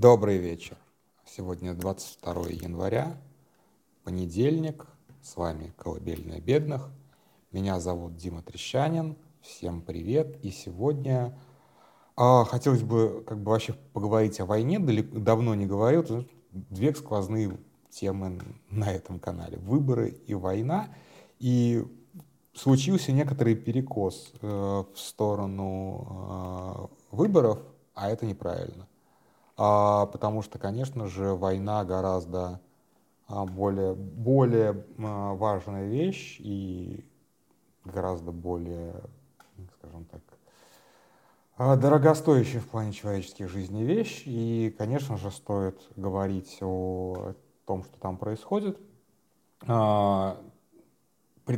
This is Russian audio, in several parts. Добрый вечер. Сегодня 22 января, понедельник. С вами Колыбельная Бедных. Меня зовут Дима Трещанин. Всем привет. И сегодня хотелось бы вообще поговорить о войне. Давно не говорил. Две сквозные темы на этом канале. Выборы и война. И случился некоторый перекос в сторону выборов, а это неправильно. Потому что, конечно же, война гораздо более важная вещь и гораздо более, скажем так, дорогостоящая в плане человеческих жизней вещь. И, конечно же, стоит говорить о том, что там происходит, при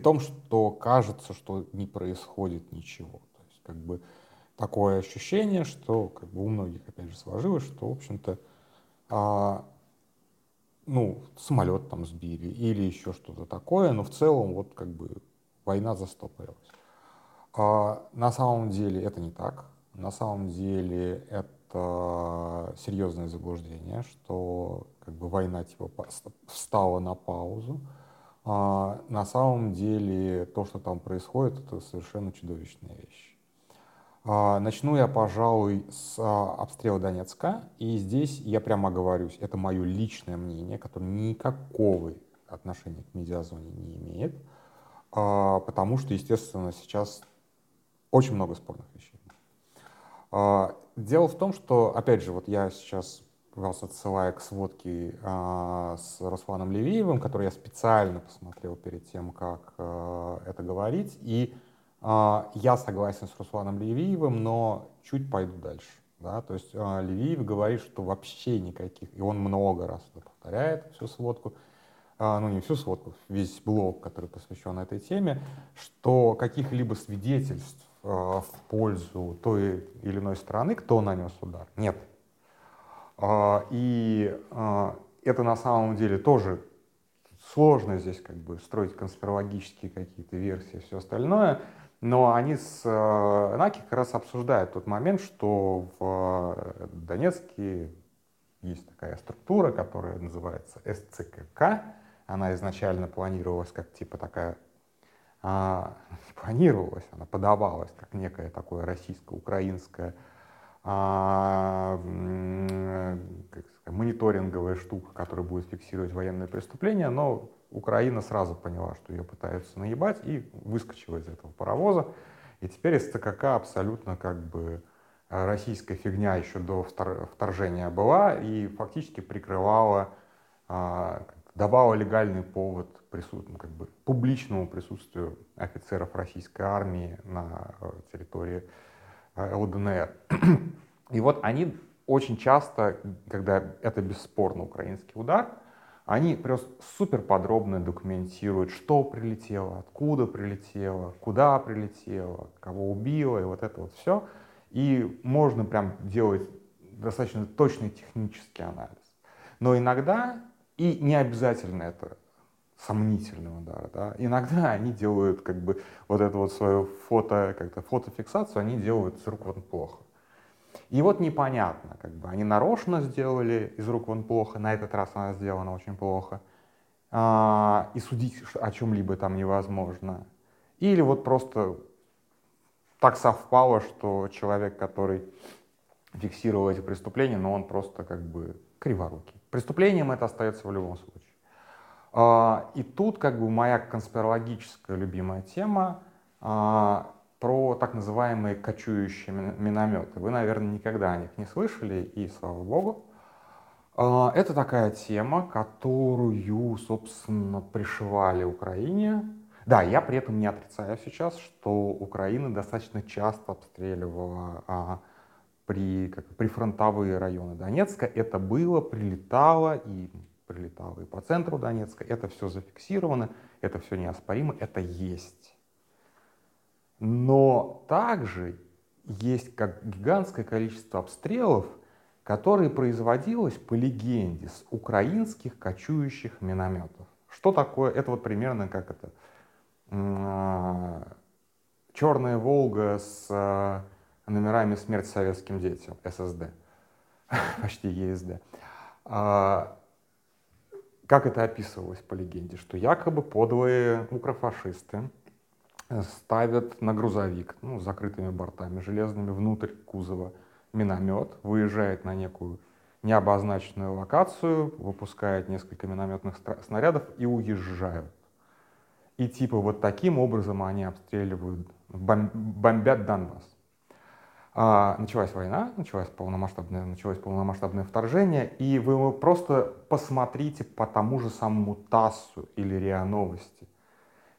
том, что кажется, что не происходит ничего. То есть, такое ощущение, что у многих, опять же, сложилось, что, в общем-то, самолет там сбили или еще что-то такое, но в целом война застопорилась. На самом деле это не так. На самом деле это серьезное заблуждение, что война встала на паузу. На самом деле то, что там происходит, это совершенно чудовищная вещь. Начну я, пожалуй, с обстрела Донецка, и здесь я прямо оговорюсь, это мое личное мнение, которое никакого отношения к медиазоне не имеет, потому что, естественно, сейчас очень много спорных вещей. Дело в том, что, опять же, я сейчас вас отсылаю к сводке с Русланом Левиевым, который я специально посмотрел перед тем, как это говорить, и я согласен с Русланом Левиевым, но чуть пойду дальше. Да? То есть Левиев говорит, что вообще никаких, и он много раз повторяет всю сводку, не всю сводку, весь блог, который посвящен этой теме, что каких-либо свидетельств в пользу той или иной страны, кто нанес удар, нет. И это на самом деле тоже сложно здесь строить конспирологические какие-то версии и все остальное. Но они с Наки как раз обсуждают тот момент, что в Донецке есть такая структура, которая называется СЦКК. Она изначально планировалась она подавалась как некое такое российско-украинское мониторинговая штука, которая будет фиксировать военные преступления, но Украина сразу поняла, что ее пытаются наебать, и выскочила из этого паровоза. И теперь СЦКК абсолютно российская фигня еще до вторжения была и фактически прикрывала, давала легальный повод публичному присутствию офицеров российской армии на территории ЛДНР. И они очень часто, когда это бесспорно украинский удар, они просто супер подробно документируют, что прилетело, откуда прилетело, куда прилетело, кого убило и все. И можно делать достаточно точный технический анализ. Но иногда, и не обязательно это сомнительный удар, да? Иногда они делают свою фотофиксацию, они делают с рук вон плохо. И непонятно, они нарочно сделали из рук вон плохо, на этот раз она сделана очень плохо, и судить о чем-либо там невозможно. Или просто так совпало, что человек, который фиксировал эти преступления, он просто криворукий. Преступлением это остается в любом случае. И тут моя конспирологическая любимая тема про так называемые кочующие минометы. Вы, наверное, никогда о них не слышали, и слава богу. Это такая тема, которую, собственно, пришивали Украине. Да, я при этом не отрицаю сейчас, что Украина достаточно часто обстреливала прифронтовые районы Донецка. Это было, прилетало и по центру Донецка. Это все зафиксировано, это все неоспоримо, это есть. Но также есть гигантское количество обстрелов, которые производилось по легенде с украинских кочующих минометов. Что такое? Это примерно «Черная Волга» с номерами «Смерть советским детям», ССД. почти ЕСД. Как это описывалось по легенде, что якобы подлые укрофашисты ставят на грузовик, ну, с закрытыми бортами, железными внутрь кузова, миномет, выезжает на некую необозначенную локацию, выпускает несколько минометных снарядов и уезжают. И типа вот таким образом они обстреливают, бомбят Донбасс. Началась война, началось полномасштабное вторжение, и вы просто посмотрите по тому же самому ТАССу или РИА Новости,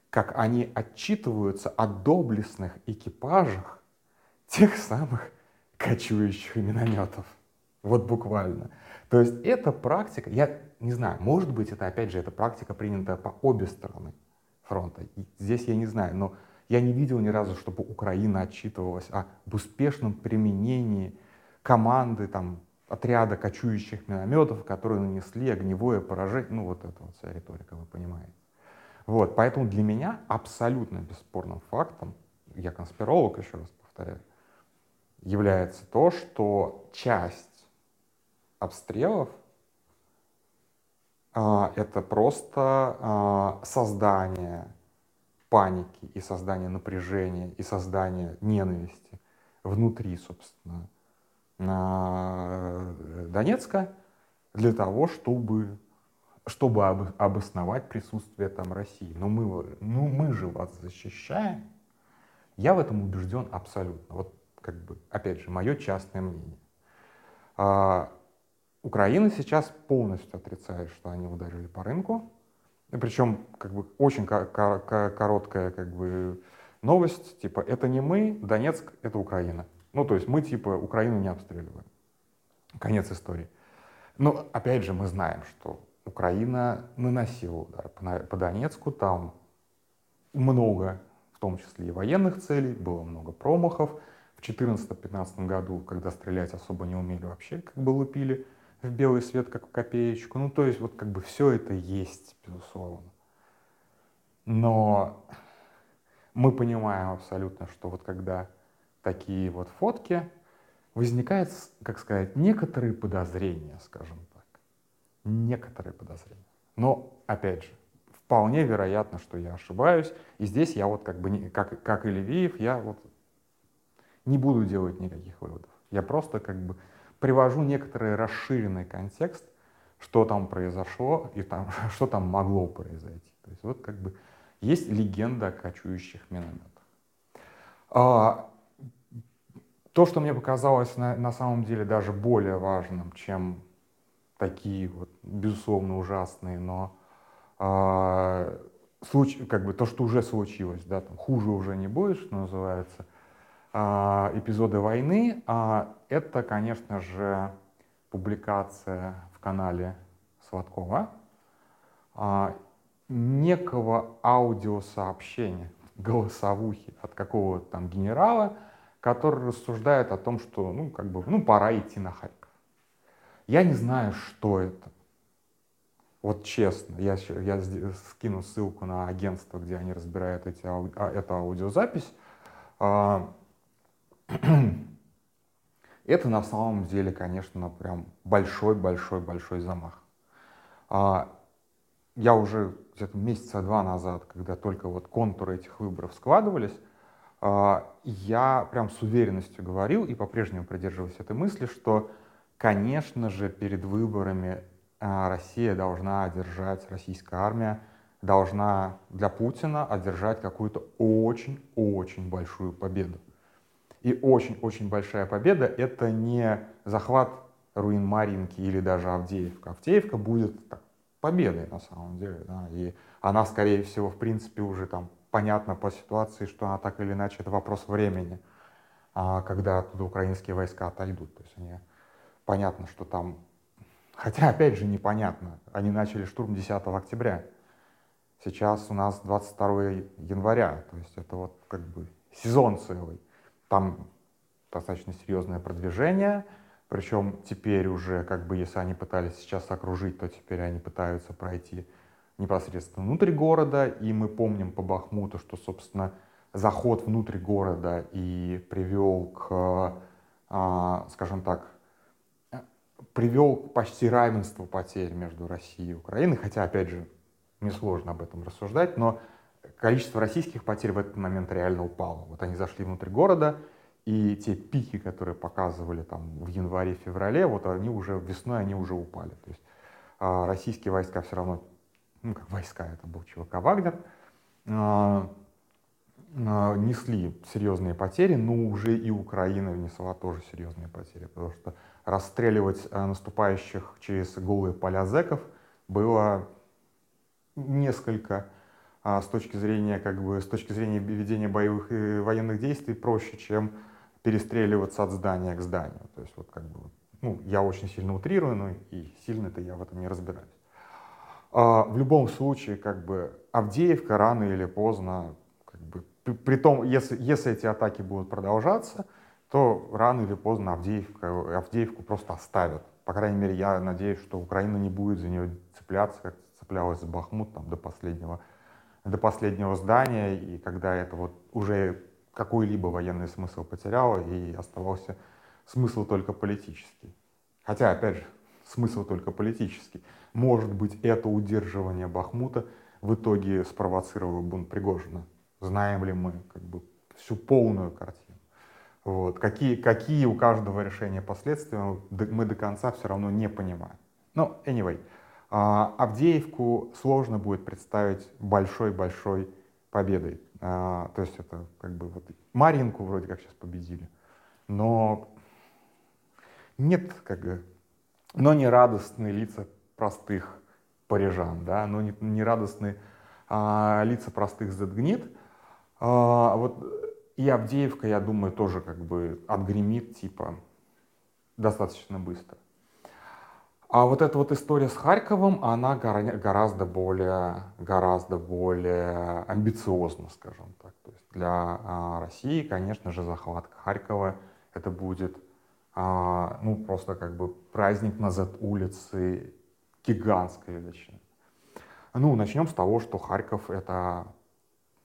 как они отчитываются о доблестных экипажах тех самых кочующих минометов. Вот буквально. То есть эта практика, я не знаю, может быть, это опять же эта практика, принятая по обе стороны фронта. Здесь я не знаю, но я не видел ни разу, чтобы Украина отчитывалась об успешном применении команды, там, отряда кочующих минометов, которые нанесли огневое поражение. Ну, вот эта вот вся риторика, вы понимаете. Вот, поэтому для меня абсолютно бесспорным фактом, я конспиролог, еще раз повторяю, является то, что часть обстрелов это просто создание паники и создание напряжения и создание ненависти внутри, собственно, Донецка для того, чтобы обосновать присутствие там России. Но мы же вас защищаем. Я в этом убежден абсолютно. Вот как бы, опять же, мое частное мнение. Украина сейчас полностью отрицает, что они ударили по рынку. Причем как бы очень короткая как бы новость, типа это не мы, Донецк это Украина. Ну то есть мы типа Украину не обстреливаем. Конец истории. Но опять же мы знаем, что Украина наносила удар по Донецку, там много, в том числе и военных целей, было много промахов. В 2014-2015 году, когда стрелять особо не умели, вообще как бы лупили в белый свет, как в копеечку. Ну, то есть, вот как бы все это есть, безусловно. Но мы понимаем абсолютно, что вот когда такие вот фотки, возникает, как сказать, некоторые подозрения, скажем так. Некоторые подозрения. Но, опять же, вполне вероятно, что я ошибаюсь. И здесь я вот как бы, как и Левиев, я вот не буду делать никаких выводов. Я просто как бы привожу некоторый расширенный контекст, что там произошло и там, что там могло произойти. То есть вот как бы есть легенда о кочующих минометах. То, что мне показалось на самом деле даже более важным, чем такие вот безусловно ужасные, но случаи, как бы то, что уже случилось, да, там, хуже уже не будет, что называется, эпизоды войны, это, конечно же, публикация в канале Сладкова некого аудиосообщения, голосовухи от какого-то там генерала, который рассуждает о том, что, ну, как бы, ну, пора идти на Харьков. Я не знаю, что это. Вот честно, я скину ссылку на агентство, где они разбирают эту аудиозапись. Это на самом деле, конечно, прям большой-большой-большой замах. Я уже где-то месяца два назад, когда только вот контуры этих выборов складывались, я прям с уверенностью говорил и по-прежнему придерживаюсь этой мысли, что, конечно же, перед выборами Россия должна одержать, российская армия должна для Путина одержать какую-то очень-очень большую победу. И очень-очень большая победа — это не захват руин Маринки или даже Авдеевка. Авдеевка будет так, победой на самом деле. Да? И она, скорее всего, в принципе, уже там понятно по ситуации, что она так или иначе — это вопрос времени, когда оттуда украинские войска отойдут. То есть они, понятно, что там... Хотя, опять же, непонятно. Они начали штурм 10 октября. Сейчас у нас 22 января. То есть это вот как бы сезон целый. Там достаточно серьезное продвижение, причем теперь уже, как бы, если они пытались сейчас окружить, то теперь они пытаются пройти непосредственно внутрь города, и мы помним по Бахмуту, что, собственно, заход внутрь города и привел к, скажем так, привел почти равенство потерь между Россией и Украиной, хотя, опять же, мне сложно об этом рассуждать, но количество российских потерь в этот момент реально упало. Вот они зашли внутрь города, и те пики, которые показывали там в январе-феврале, вот они уже весной, они уже упали. То есть российские войска все равно, ну как войска, это был ЧВК Вагнер, несли серьезные потери, но уже и Украина внесла тоже серьезные потери, потому что расстреливать наступающих через голые поля зэков было несколько, с точки зрения ведения боевых и военных действий, проще, чем перестреливаться от здания к зданию. То есть вот как бы, ну, я очень сильно утрирую, но и сильно-то я в этом не разбираюсь. В любом случае, как бы, Авдеевка рано или поздно, как бы, притом, если эти атаки будут продолжаться, то рано или поздно Авдеевку просто оставят. По крайней мере, я надеюсь, что Украина не будет за нее цепляться, как цеплялась за Бахмут там, до последнего здания, и когда это вот уже какой-либо военный смысл потеряло, и оставался смысл только политический. Хотя, опять же, смысл только политический. Может быть, это удерживание Бахмута в итоге спровоцировало бунт Пригожина. Знаем ли мы как бы всю полную картину? Вот. Какие у каждого решения последствия, мы до конца все равно не понимаем. Но, anyway, Авдеевку сложно будет представить большой-большой победой. То есть это как бы вот Марьинку вроде как сейчас победили, но нет как бы, но не радостные лица простых парижан, да, но не радостные лица простых зетгнит. Вот и Авдеевка, я думаю, тоже как бы отгремит типа достаточно быстро. А вот эта вот история с Харьковом, она гораздо более амбициозна, скажем так. То есть для России, конечно же, захват Харькова это будет ну просто как бы праздник на Z-улице гигантской величины. Ну, начнем с того, что Харьков это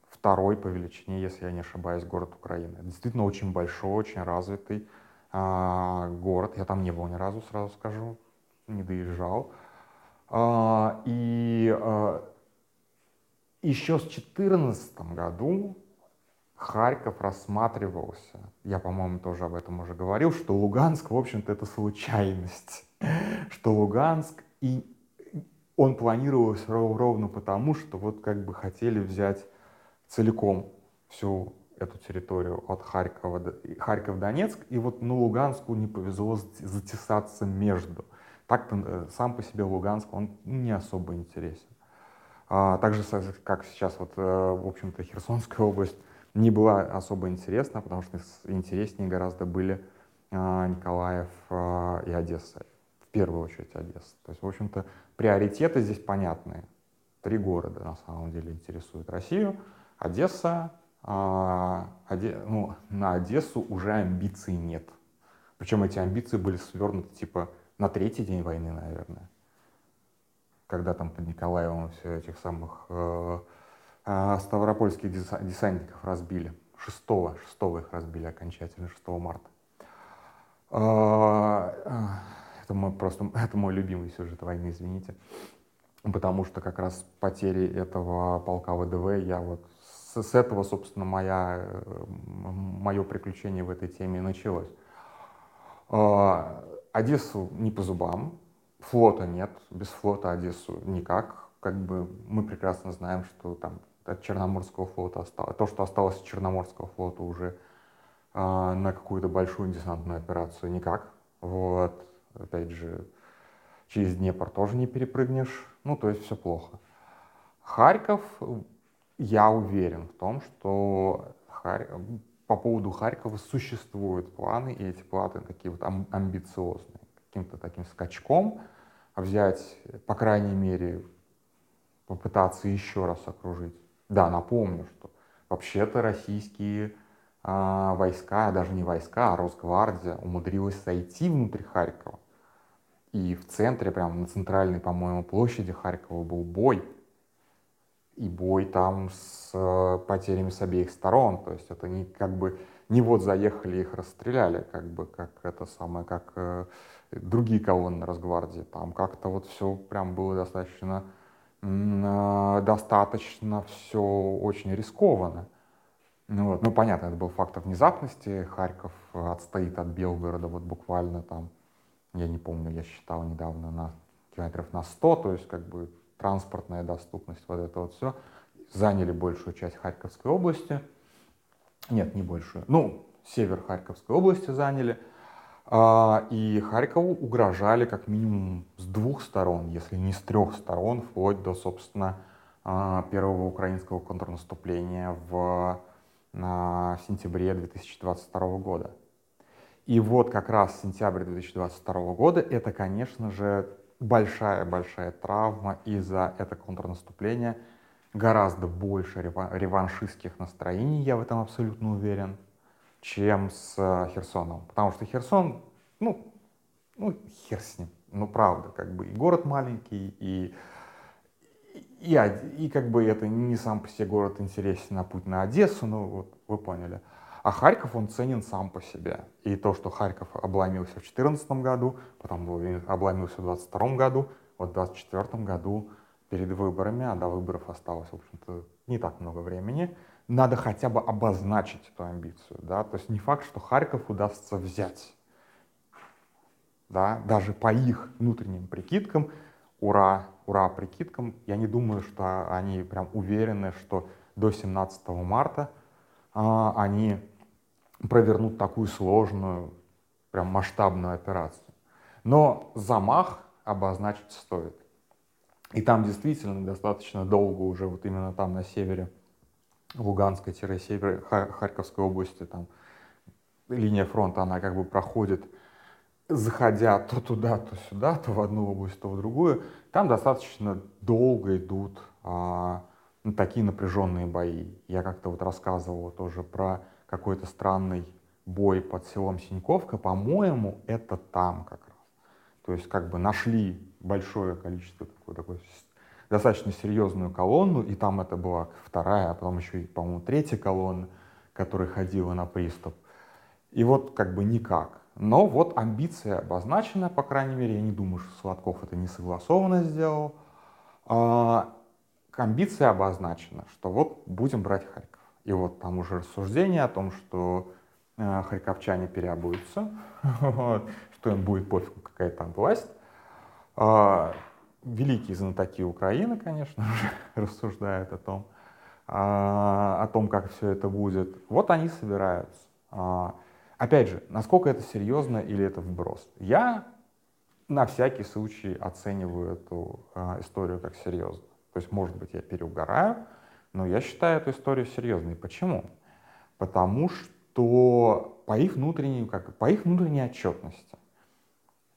второй по величине, если я не ошибаюсь, город Украины. Это действительно очень большой, очень развитый город. Я там не был ни разу, сразу скажу. Не доезжал. И еще с 2014 году Харьков рассматривался. Я, по-моему, тоже об этом уже говорил, что Луганск, в общем-то, это случайность. Что Луганск, и он планировался ровно потому, что вот как бы хотели взять целиком всю эту территорию от Харькова, Харьков-Донецк, и вот на Луганску не повезло затесаться между. Так-то сам по себе Луганск, он не особо интересен. Так же, как сейчас, вот, в общем-то, Херсонская область не была особо интересна, потому что интереснее гораздо были Николаев и Одесса. В первую очередь Одесса. То есть, в общем-то, приоритеты здесь понятные. Три города, на самом деле, интересуют Россию. Одесса, ну, на Одессу уже амбиций нет. Причем эти амбиции были свернуты, типа, на третий день войны, наверное, когда там под Николаевым все этих самых ставропольских десантников разбили. 6-го их разбили окончательно, 6 марта. Это мой любимый сюжет войны, извините. Потому что как раз потери этого полка ВДВ, я вот с этого, собственно, мое приключение в этой теме и началось. Одессу не по зубам, флота нет, без флота Одессу никак. Как бы мы прекрасно знаем, что там от Черноморского флота осталось, то, что осталось от Черноморского флота уже на какую-то большую десантную операцию никак. Вот, опять же, через Днепр тоже не перепрыгнешь, ну то есть все плохо. Харьков, я уверен в том, что по поводу Харькова существуют планы, и эти планы такие вот амбициозные. Каким-то таким скачком взять, по крайней мере, попытаться еще раз окружить. Да, напомню, что вообще-то российские войска, даже не войска, а Росгвардия умудрилась сойти внутрь Харькова. И в центре, прямо на центральной, по-моему, площади Харькова был бой. И бой там с потерями с обеих сторон, то есть это не как бы не вот заехали, их расстреляли, как другие колонны Росгвардии. Там как-то вот все прям было достаточно все очень рискованно. Вот. Ну, понятно, это был фактор внезапности. Харьков отстоит от Белгорода вот буквально там, я не помню, я считал недавно, на километров на 100, то есть транспортная доступность, вот это вот все. Заняли большую часть Харьковской области. Нет, не большую. Ну, север Харьковской области заняли. И Харькову угрожали как минимум с двух сторон, если не с трех сторон, вплоть до, собственно, первого украинского контрнаступления в сентябре 2022 года. И вот как раз сентябрь 2022 года — это, конечно же, большая-большая травма, и за это контрнаступление гораздо больше реваншистских настроений, я в этом абсолютно уверен, чем с Херсоном. Потому что Херсон, ну хер с ним, ну правда, и город маленький, и это не сам по себе город интересен на путь на Одессу, ну вот вы поняли. А Харьков, он ценен сам по себе. И то, что Харьков обломился в 2014 году, потом обломился в 2022 году, вот в 2024 году перед выборами, а до выборов осталось, в общем-то, не так много времени, надо хотя бы обозначить эту амбицию, да, то есть не факт, что Харьков удастся взять, да, даже по их внутренним прикидкам, ура прикидкам, я не думаю, что они прям уверены, что до 17 марта они провернут такую сложную, прям масштабную операцию, но замах обозначить стоит, и там действительно достаточно долго уже, вот именно там на севере, Луганской-северной Харьковской области, там линия фронта, она проходит, заходя то туда, то сюда, то в одну область, то в другую. Там достаточно долго идут такие напряженные бои. Я рассказывал тоже про какой-то странный бой под селом Синьковка. По-моему, это там как раз. То есть нашли большое количество такой достаточно серьезную колонну, и там это была вторая, а потом еще и, по-моему, третья колонна, которая ходила на приступ. И вот никак. Но вот амбиция обозначена, по крайней мере, я не думаю, что Сладков это не согласованно сделал. Амбиция обозначена, что вот будем брать Харьков. И вот там уже рассуждение о том, что харьковчане переобуются, что им будет пофигу, какая там власть. Великие знатоки Украины, конечно же, рассуждают о том, как все это будет. Вот они собираются. Опять же, насколько это серьезно или это вброс? Я на всякий случай оцениваю эту историю как серьезно. То есть, может быть, я переугораю, но я считаю эту историю серьезной. Почему? Потому что по их внутренней отчетности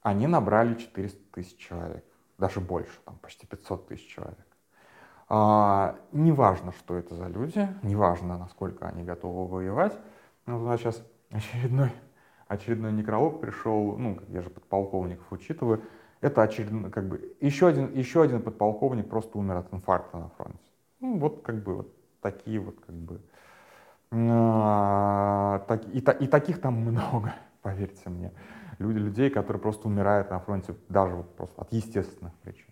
они набрали 400 тысяч человек. Даже больше, почти 500 тысяч человек. Неважно, что это за люди, неважно, насколько они готовы воевать. Ну, вот сейчас очередной некролог пришел, я же подполковников учитываю, это очередной, еще один подполковник просто умер от инфаркта на фронте. Ну, такие таких там много, поверьте мне. Людей, которые просто умирают на фронте, даже просто от естественных причин.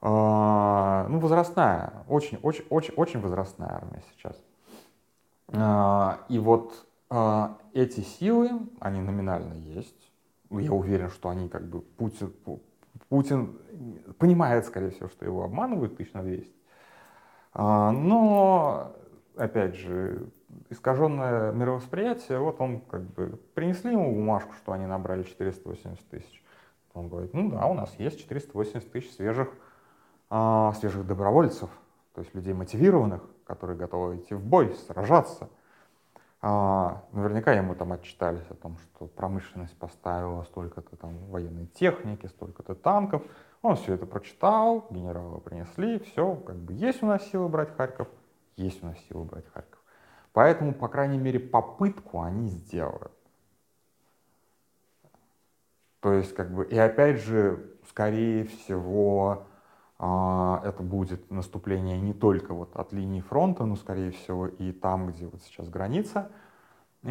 Возрастная, очень-очень-очень возрастная армия сейчас. И эти силы, они номинально есть. Я уверен, что они Путин понимает, скорее всего, что его обманывают 200. Но, опять же, искаженное мировосприятие, вот он принесли ему бумажку, что они набрали 480 тысяч. Он говорит, у нас есть 480 тысяч свежих добровольцев, то есть людей мотивированных, которые готовы идти в бой, сражаться. Наверняка ему отчитались о том, что промышленность поставила столько-то военной техники, столько-то танков. Он все это прочитал, генералы принесли, все, есть у нас силы брать Харьков, есть у нас силы брать Харьков. Поэтому, по крайней мере, попытку они сделают. То есть, и опять же, скорее всего, это будет наступление не только от линии фронта, но, скорее всего, и там, где сейчас граница,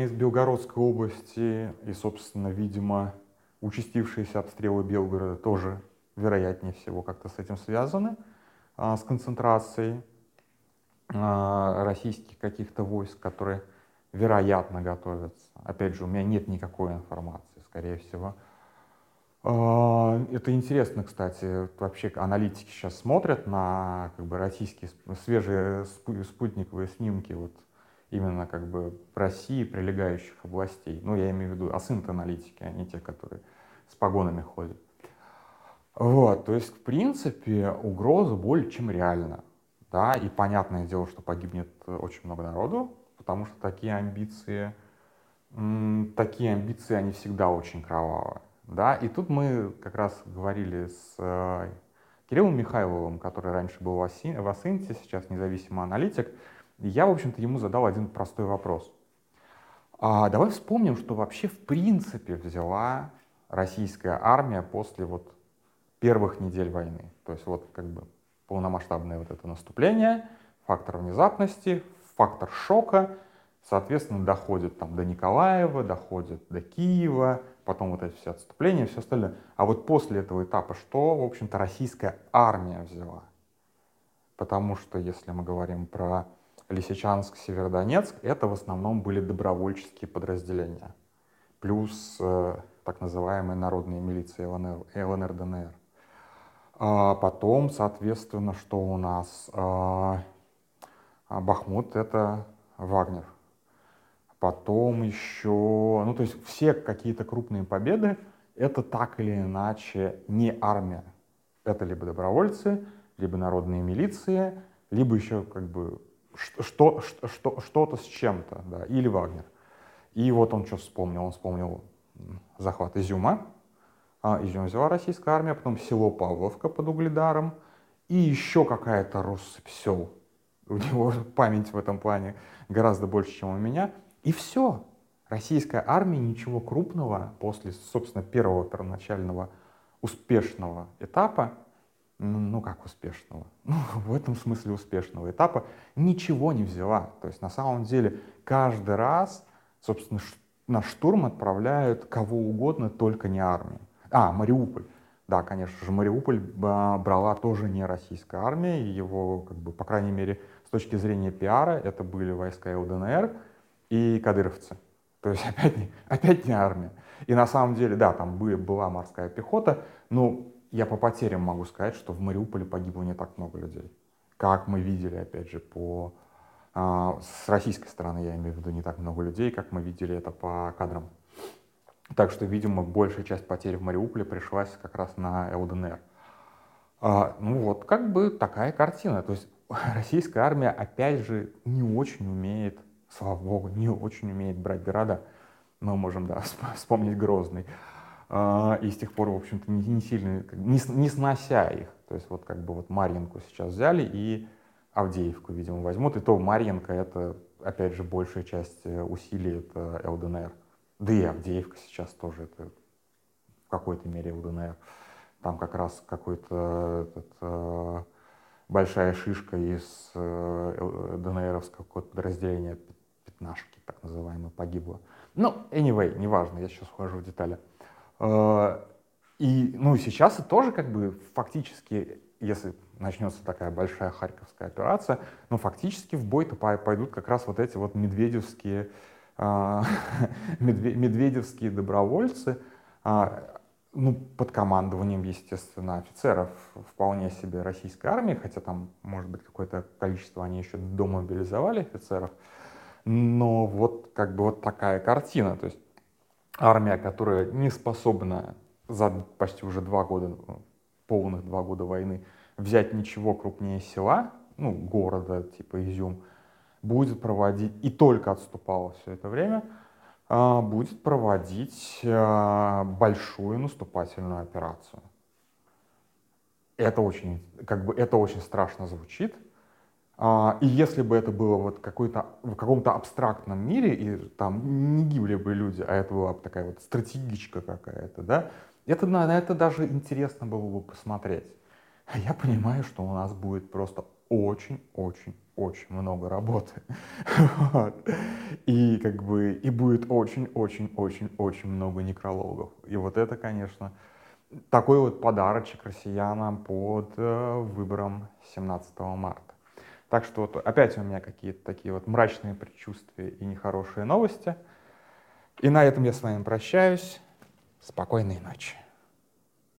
из Белгородской области и, собственно, видимо, участившиеся обстрелы Белгорода тоже, вероятнее всего, как-то с этим связаны, с концентрацией российских каких-то войск, которые, вероятно, готовятся. Опять же, у меня нет никакой информации, скорее всего. Это интересно, кстати, вообще аналитики сейчас смотрят на как бы российские свежие спутниковые снимки вот именно как бы России прилегающих областей. Ну, я имею в виду Асинт аналитики, а не те, которые с погонами ходят. Вот, то есть, в принципе, угроза более чем реальна, да, и понятное дело, что погибнет очень много народу, потому что такие амбиции, они всегда очень кровавые. Да, и тут мы как раз говорили с Кириллом Михайловым, который раньше был в Асинте, сейчас независимый аналитик. И я, в общем-то, ему задал один простой вопрос. Давай вспомним, что вообще в принципе взяла российская армия после вот первых недель войны. То есть вот как бы полномасштабное вот это наступление, фактор внезапности, фактор шока, соответственно, доходит там до Николаева, доходит до Киева, потом вот эти все отступления, все остальное. А вот после этого этапа что, в общем-то, российская армия взяла? Потому что, если мы говорим про Лисичанск, Северодонецк, это в основном были добровольческие подразделения. Плюс так называемые народные милиции ЛНР, ДНР. А потом, соответственно, что у нас? Бахмут — это Вагнер. Потом еще, ну то есть все какие-то крупные победы, это так или иначе не армия. Это либо добровольцы, либо народные милиции, либо еще как бы что-то с чем-то, да, или Вагнер. И вот он что вспомнил? Он вспомнил захват Изюма. Изюм взяла российская армия, потом село Павловка под Угледаром и еще какая-то россыпь сел. У него память в этом плане гораздо больше, чем у меня. И все. Российская армия ничего крупного после, собственно, первого первоначального успешного этапа, ну как успешного, ну в этом смысле успешного этапа, ничего не взяла. То есть на самом деле каждый раз, собственно, на штурм отправляют кого угодно, только не армию. Мариуполь. Да, конечно же, Мариуполь брала тоже не российская армия, его, как бы, по крайней мере, с точки зрения пиара, это были войска ЛДНР и кадыровцы. То есть опять не армия. И на самом деле, да, там была морская пехота, но я по потерям могу сказать, что в Мариуполе погибло не так много людей. Как мы видели, опять же, с российской стороны, я имею в виду, не так много людей, как мы видели это по кадрам. Так что, видимо, большая часть потерь в Мариуполе пришлась как раз на ЛДНР. Ну вот, как бы такая картина. То есть российская армия, опять же, слава богу, не очень умеет брать города. Мы можем, да, вспомнить Грозный. И с тех пор, в общем-то, не сильно, не снося их. То есть вот как бы вот Марьинку сейчас взяли и Авдеевку, видимо, возьмут. И то Марьинка — это, опять же, большая часть усилий — это ЛДНР. Да и Авдеевка сейчас тоже это в какой-то мере ЛДНР. Там как раз большая шишка из ДНРовского подразделения пятнашки, так называемой, погибла. Anyway, неважно, я сейчас ухожу в детали. И, сейчас это тоже как бы фактически, если начнется такая большая харьковская операция, фактически в бой-то пойдут как раз вот эти вот медведевские добровольцы, под командованием, естественно, офицеров вполне себе российской армии, хотя там, может быть, какое-то количество они еще домобилизовали офицеров, но вот как бы вот такая картина. То есть армия, которая не способна за почти уже 2 года, полных 2 года войны, взять ничего крупнее села, города типа Изюм, будет проводить, и только отступала все это время, будет проводить большую наступательную операцию. Это очень страшно звучит. И если бы это было в каком-то абстрактном мире, и там не гибли бы люди, а это была бы такая вот стратегичка какая-то, да, на это даже интересно было бы посмотреть. Я понимаю, что у нас будет просто очень-очень-очень много работы. Вот. И как бы и будет очень-очень-очень-очень много некрологов. И вот это, конечно, такой вот подарочек россиянам под выбором 17 марта. Так что вот опять у меня какие-то такие вот мрачные предчувствия и нехорошие новости. И на этом я с вами прощаюсь. Спокойной ночи.